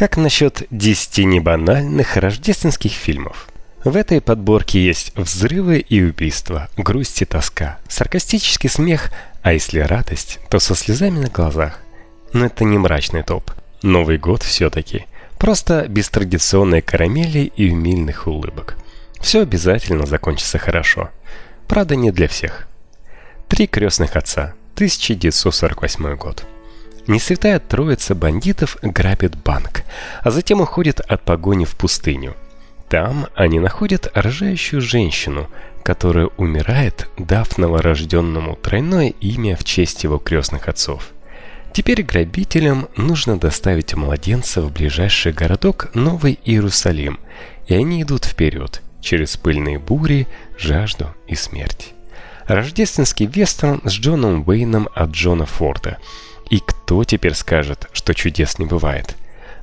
Как насчет 10 небанальных рождественских фильмов? В этой подборке есть взрывы и убийства, грусть и тоска, саркастический смех, а если радость, то со слезами на глазах. Но это не мрачный топ. Новый год все-таки. Просто без традиционной карамели и умильных улыбок. Все обязательно закончится хорошо. Правда, не для всех. «Три крестных отца», 1948 год. Несвятая троица бандитов грабит банк, а затем уходит от погони в пустыню. Там они находят рожающую женщину, которая умирает, дав новорожденному тройное имя в честь его крестных отцов. Теперь грабителям нужно доставить младенца в ближайший городок Новый Иерусалим, и они идут вперед, через пыльные бури, жажду и смерть. Рождественский вестерн с Джоном Уэйном от Джона Форда. И кто теперь скажет, что чудес не бывает?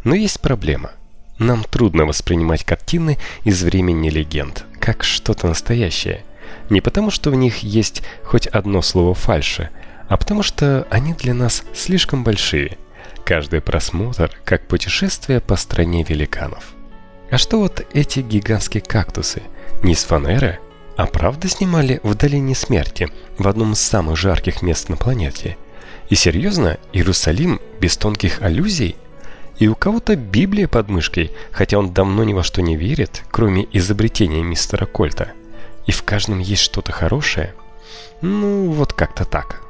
Но есть проблема. Нам трудно воспринимать картины из времени легенд, как что-то настоящее. Не потому, что в них есть хоть одно слово фальши, а потому, что они для нас слишком большие. Каждый просмотр как путешествие по стране великанов. А что вот эти гигантские кактусы? Не из фанеры? А правда снимали в долине смерти, в одном из самых жарких мест на планете? И серьезно, Иерусалим без тонких аллюзий? И у кого-то Библия под мышкой, хотя он давно ни во что не верит, кроме изобретения мистера Кольта. И в каждом есть что-то хорошее? Ну, вот как-то так.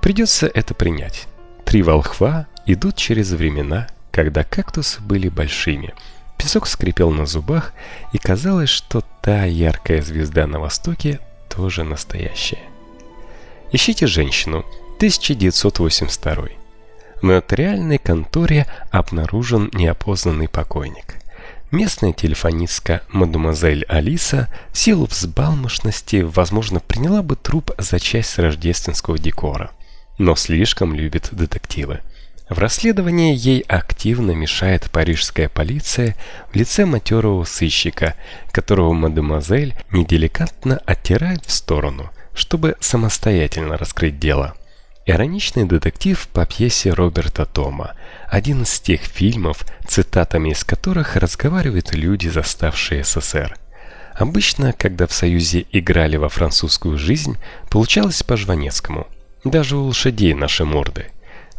Придется это принять. Три волхва идут через времена, когда кактусы были большими. Песок скрипел на зубах, и казалось, что та яркая звезда на востоке тоже настоящая. «Ищите женщину», 1982. В нотариальной конторе обнаружен неопознанный покойник. Местная телефонистка мадемуазель Алиса в силу взбалмошности, возможно, приняла бы труп за часть рождественского декора, но слишком любит детективы. В расследовании ей активно мешает парижская полиция в лице матерого сыщика, которого мадемуазель неделикатно оттирает в сторону, чтобы самостоятельно раскрыть дело. Ироничный детектив по пьесе Роберта Тома, один из тех фильмов, цитатами из которых разговаривают люди, заставшие СССР. Обычно, когда в Союзе играли во французскую жизнь, получалось по-жванецкому. Даже у лошадей наши морды.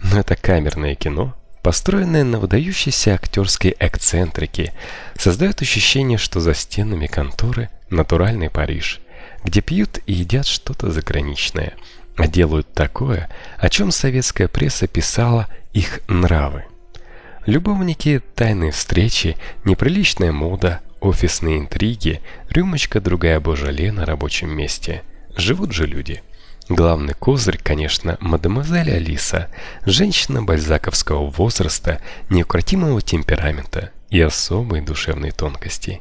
Но это камерное кино, построенное на выдающейся актерской эксцентрике, создает ощущение, что за стенами конторы натуральный Париж, где пьют и едят что-то заграничное. А делают такое, о чем советская пресса писала, их нравы. Любовники, тайные встречи, неприличная мода, офисные интриги, рюмочка другая божоле на рабочем месте. Живут же люди. Главный козырь, конечно, мадемуазель Алиса, женщина бальзаковского возраста, неукротимого темперамента и особой душевной тонкости.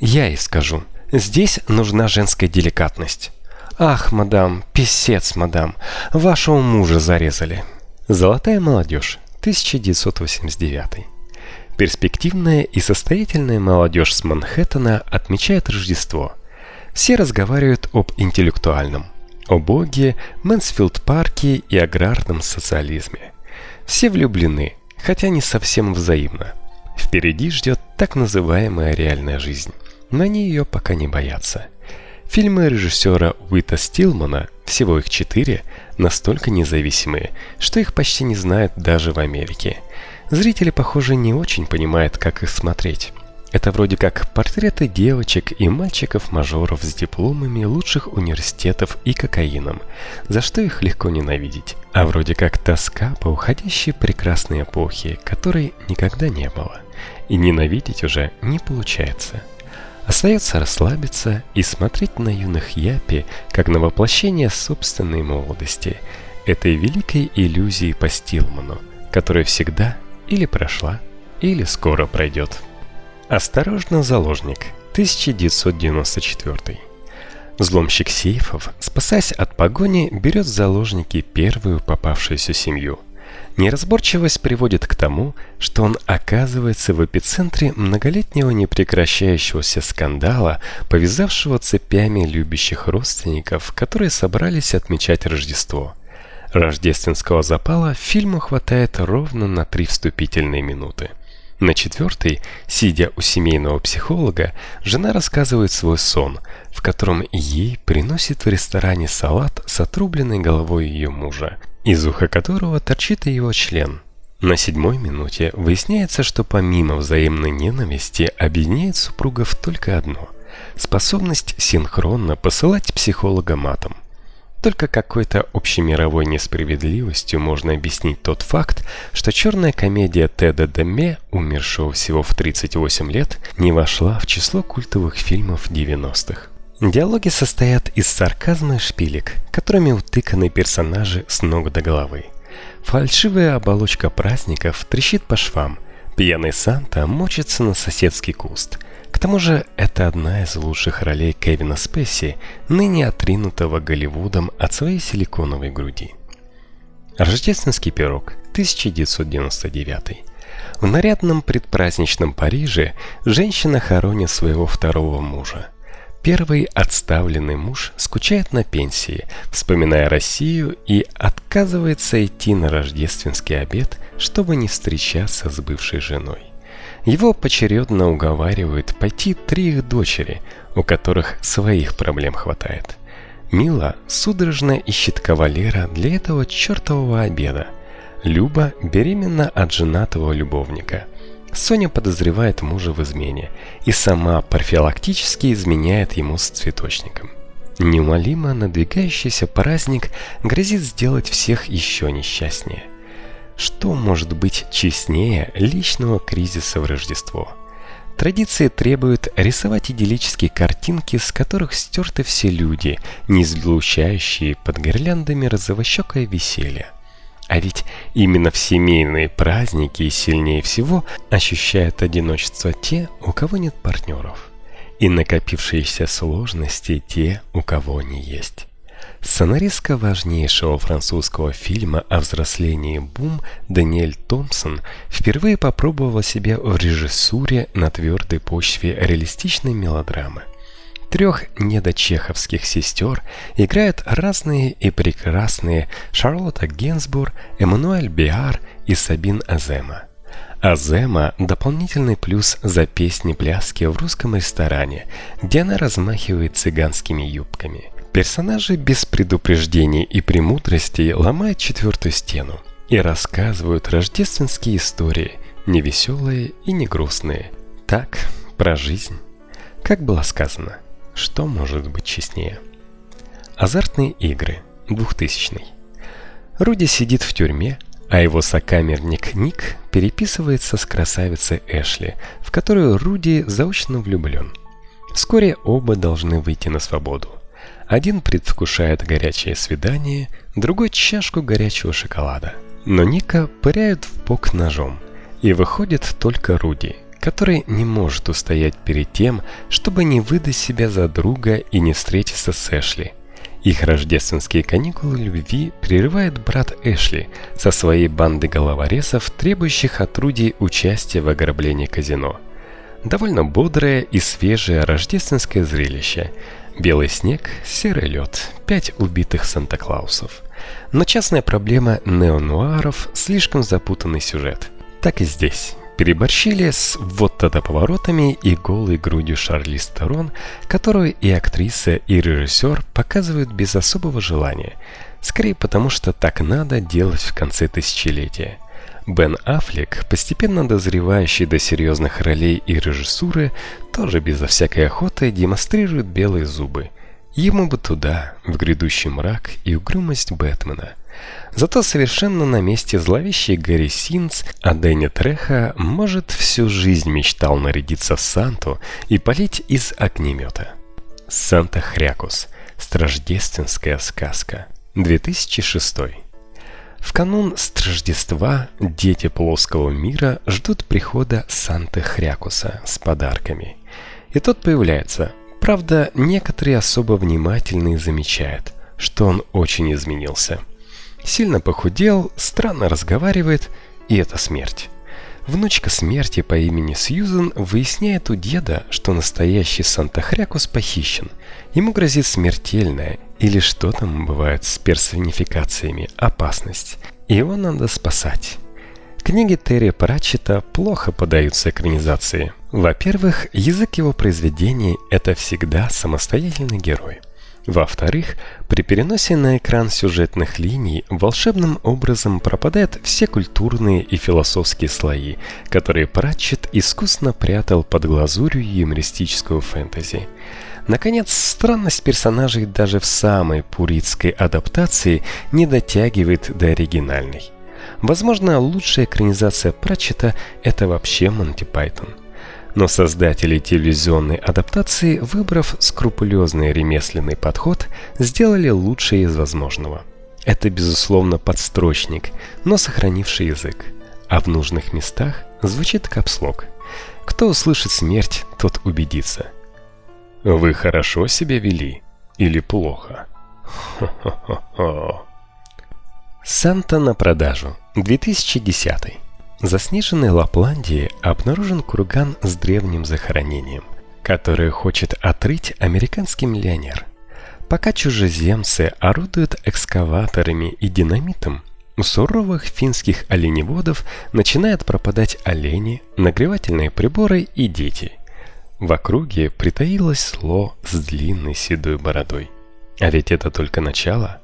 Я ей скажу, здесь нужна женская деликатность. «Ах, мадам, писец, мадам, вашего мужа зарезали». «Золотая молодежь», 1989. Перспективная и состоятельная молодежь с Манхэттена отмечает Рождество. Все разговаривают об интеллектуальном, о Боге, Мэнсфилд-парке и аграрном социализме. Все влюблены, хотя не совсем взаимно. Впереди ждет так называемая реальная жизнь, но они ее пока не боятся. Фильмы режиссера Уита Стилмана, всего их 4, настолько независимые, что их почти не знают даже в Америке. Зрители, похоже, не очень понимают, как их смотреть. Это вроде как портреты девочек и мальчиков-мажоров с дипломами лучших университетов и кокаином, за что их легко ненавидеть. А вроде как тоска по уходящей прекрасной эпохе, которой никогда не было. И ненавидеть уже не получается. Остается расслабиться и смотреть на юных япи, как на воплощение собственной молодости, этой великой иллюзии по Стилману, которая всегда или прошла, или скоро пройдет. «Осторожно, заложник», 1994. Взломщик сейфов, спасаясь от погони, берет в заложники первую попавшуюся семью. Неразборчивость приводит к тому, что он оказывается в эпицентре многолетнего непрекращающегося скандала, повязавшего цепями любящих родственников, которые собрались отмечать Рождество. Рождественского запала фильму хватает ровно на 3 вступительные минуты. На четвертой, сидя у семейного психолога, жена рассказывает свой сон, в котором ей приносит в ресторане салат с отрубленной головой ее мужа, из уха которого торчит и его член. На седьмой минуте выясняется, что помимо взаимной ненависти объединяет супругов только одно – способность синхронно посылать психолога матом. Только какой-то общемировой несправедливостью можно объяснить тот факт, что черная комедия Теда Дембе, умершего всего в 38 лет, не вошла в число культовых фильмов 90-х. Диалоги состоят из сарказма и шпилек, которыми утыканы персонажи с ног до головы. Фальшивая оболочка праздников трещит по швам, пьяный Санта мочится на соседский куст. К тому же, это одна из лучших ролей Кевина Спесси, ныне отринутого Голливудом от своей силиконовой груди. Рождественский пирог, 1999. В нарядном предпраздничном Париже женщина хоронит своего второго мужа. Первый отставленный муж скучает на пенсии, вспоминая Россию, и отказывается идти на рождественский обед, чтобы не встречаться с бывшей женой. Его поочередно уговаривают пойти три их дочери, у которых своих проблем хватает. Мила судорожно ищет кавалера для этого чертового обеда. Люба беременна от женатого любовника. Соня подозревает мужа в измене и сама профилактически изменяет ему с цветочником. Неумолимо надвигающийся праздник грозит сделать всех еще несчастнее. Что может быть честнее личного кризиса в Рождество? Традиции требуют рисовать идиллические картинки, с которых стерты все люди, не излучающие под гирляндами розовощекое веселье. А ведь именно в семейные праздники сильнее всего ощущают одиночество те, у кого нет партнеров, и накопившиеся сложности те, у кого они есть. Сценаристка важнейшего французского фильма о взрослении Бум Даниэль Томпсон впервые попробовала себя в режиссуре на твердой почве реалистичной мелодрамы. Трех недочеховских сестер играют разные и прекрасные Шарлотта Генсбур, Эммануэль Биар и Сабин Азема. Азема – дополнительный плюс за песни-пляски в русском ресторане, где она размахивает цыганскими юбками. Персонажи без предупреждений и премудростей ломают четвертую стену и рассказывают рождественские истории, не веселые и не грустные. Так, про жизнь. Как было сказано, что может быть честнее? Азартные игры, 2000-й. Руди сидит в тюрьме, а его сокамерник Ник переписывается с красавицей Эшли, в которую Руди заочно влюблен. Вскоре оба должны выйти на свободу. Один предвкушает горячее свидание, другой чашку горячего шоколада. Но Ника пыряют в бок ножом, и выходит только Руди, который не может устоять перед тем, чтобы не выдать себя за друга и не встретиться с Эшли. Их рождественские каникулы любви прерывает брат Эшли со своей бандой головорезов, требующих от Руди участия в ограблении казино. Довольно бодрое и свежее рождественское зрелище. Белый снег, серый лед, 5 убитых Санта-Клаусов. Но частная проблема неонуаров – слишком запутанный сюжет. Так и здесь. Переборщили с вот тогда поворотами и голой грудью Шарлиз Терон, которую и актриса, и режиссер показывают без особого желания. Скорее потому, что так надо делать в конце тысячелетия. Бен Аффлек, постепенно дозревающий до серьезных ролей и режиссуры, тоже безо всякой охоты демонстрирует белые зубы. Ему бы туда, в грядущий мрак и угрюмость Бэтмена. Зато совершенно на месте зловещий Гэри Синиз, а Дэнни Треха, может, всю жизнь мечтал нарядиться в Санту и палить из огнемета. Санта Хрякус. Рождественская сказка. 2006. В канун Рождества дети плоского мира ждут прихода Санты Хрякуса с подарками. И тот появляется. Правда, некоторые особо внимательные замечают, что он очень изменился. Сильно похудел, странно разговаривает, и это смерть. Внучка смерти по имени Сьюзен выясняет у деда, что настоящий Санта Хрякус похищен. Ему грозит смертельная, или что там бывает с персонификациями, опасность. Его надо спасать. Книги Терри Пратчета плохо поддаются экранизации. Во-первых, язык его произведений – это всегда самостоятельный герой. Во-вторых, при переносе на экран сюжетных линий волшебным образом пропадают все культурные и философские слои, которые Пратчет искусно прятал под глазурью юмористического фэнтези. Наконец, странность персонажей даже в самой пуритской адаптации не дотягивает до оригинальной. Возможно, лучшая экранизация Пратчета – это вообще Monty Python. Но создатели телевизионной адаптации, выбрав скрупулезный ремесленный подход, сделали лучшее из возможного. Это, безусловно, подстрочник, но сохранивший язык. А в нужных местах звучит капслог. Кто услышит смерть, тот убедится. Вы хорошо себя вели или плохо? Хо-хо-хо-хо. Санта на продажу. 2010. В заснеженной Лапландии обнаружен курган с древним захоронением, которое хочет отрыть американский миллионер. Пока чужеземцы орудуют экскаваторами и динамитом, у суровых финских оленеводов начинают пропадать олени, нагревательные приборы и дети. В округе притаилось зло с длинной седой бородой. А ведь это только начало.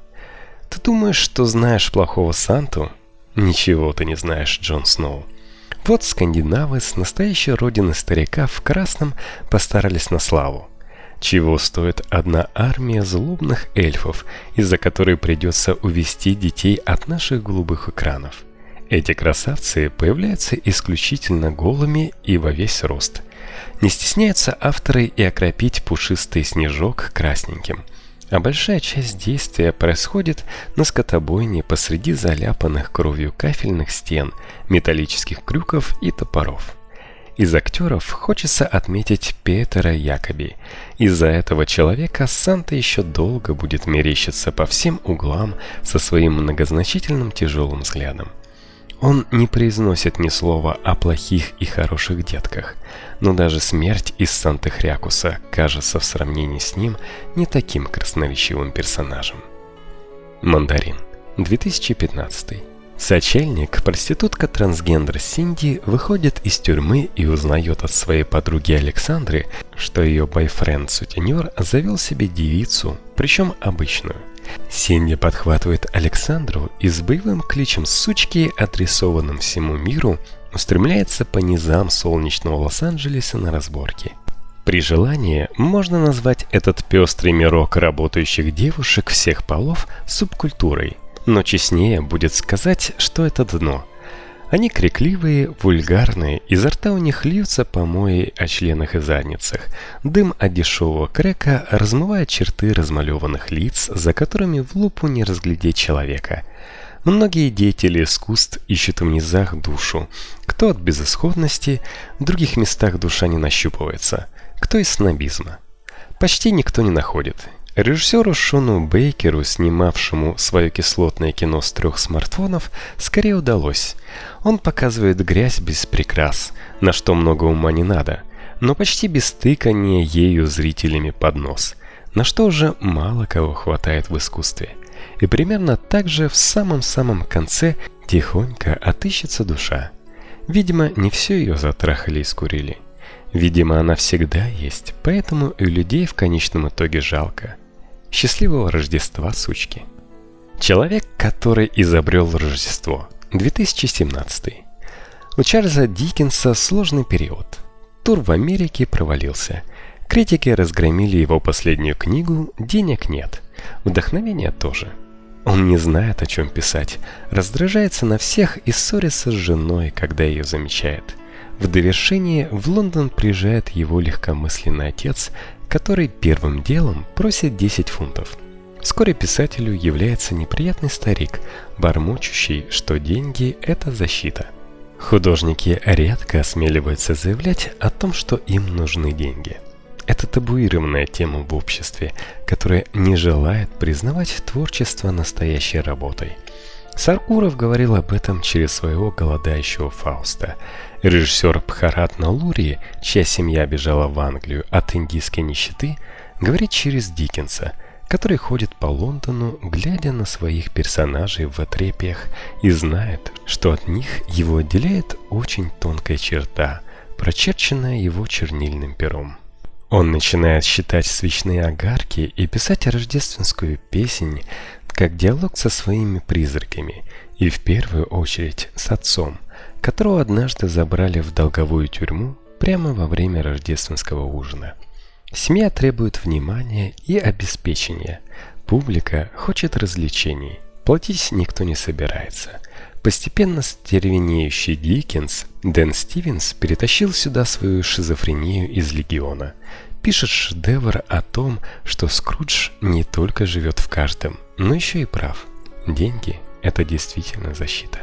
Ты думаешь, что знаешь плохого Санту? Ничего ты не знаешь, Джон Сноу. Вот скандинавы с настоящей родины старика в красном постарались на славу. Чего стоит одна армия злобных эльфов, из-за которой придется увести детей от наших голубых экранов. Эти красавцы появляются исключительно голыми и во весь рост. Не стесняются авторы и окропить пушистый снежок красненьким. А большая часть действия происходит на скотобойне посреди заляпанных кровью кафельных стен, металлических крюков и топоров. Из актеров хочется отметить Петера Якоби. Из-за этого человека Санта еще долго будет мерещиться по всем углам со своим многозначительным тяжелым взглядом. Он не произносит ни слова о плохих и хороших детках, но даже смерть из Санты Хрякуса кажется в сравнении с ним не таким красноречивым персонажем. Мандарин. 2015. Сочельник, проститутка-трансгендер Синди, выходит из тюрьмы и узнает от своей подруги Александры, что ее бойфренд-сутенер завел себе девицу, причем обычную. Синди подхватывает Александру и с боевым кличем сучки, адресованным всему миру, устремляется по низам солнечного Лос-Анджелеса на разборки. При желании можно назвать этот пестрый мирок работающих девушек всех полов субкультурой, но честнее будет сказать, что это дно. Они крикливые, вульгарные, изо рта у них льются помои о членах и задницах. Дым от дешевого крека размывает черты размалеванных лиц, за которыми в лупу не разглядеть человека. Многие деятели искусств ищут в низах душу. Кто от безысходности, в других местах душа не нащупывается. Кто из снобизма. Почти никто не находит. Режиссеру Шону Бейкеру, снимавшему свое кислотное кино с 3 смартфонов, скорее удалось. Он показывает грязь без прикрас, на что много ума не надо, но почти без тыкания ею зрителями под нос, на что уже мало кого хватает в искусстве. И примерно так же в самом-самом конце тихонько отыщется душа. Видимо, не все ее затрахали и скурили. Видимо, она всегда есть, поэтому и людей в конечном итоге жалко. Счастливого Рождества, сучки. Человек, который изобрел Рождество. 2017. У Чарльза Диккенса сложный период. Тур в Америке провалился. Критики разгромили его последнюю книгу, денег нет. Вдохновения тоже. Он не знает, о чем писать. Раздражается на всех и ссорится с женой, когда ее замечает. В довершение в Лондон приезжает его легкомысленный отец, который первым делом просит 10 фунтов. Вскоре писателю является неприятный старик, бормочущий, что деньги – это защита. Художники редко осмеливаются заявлять о том, что им нужны деньги. Это табуированная тема в обществе, которая не желает признавать творчество настоящей работой. Саркуров говорил об этом через своего голодающего Фауста. Режиссер Пхарат Налури, чья семья бежала в Англию от индийской нищеты, говорит через Диккенса, который ходит по Лондону, глядя на своих персонажей в отрепьях, и знает, что от них его отделяет очень тонкая черта, прочерченная его чернильным пером. Он начинает считать свечные огарки и писать рождественскую песнь как диалог со своими призраками, и в первую очередь с отцом, которого однажды забрали в долговую тюрьму прямо во время рождественского ужина. Семья требует внимания и обеспечения. Публика хочет развлечений. Платить никто не собирается. Постепенно стервенеющий Диккенс, Дэн Стивенс, перетащил сюда свою шизофрению из «Легиона». Пишет шедевр о том, что Скрудж не только живет в каждом, но еще и прав. Деньги – это действительно защита.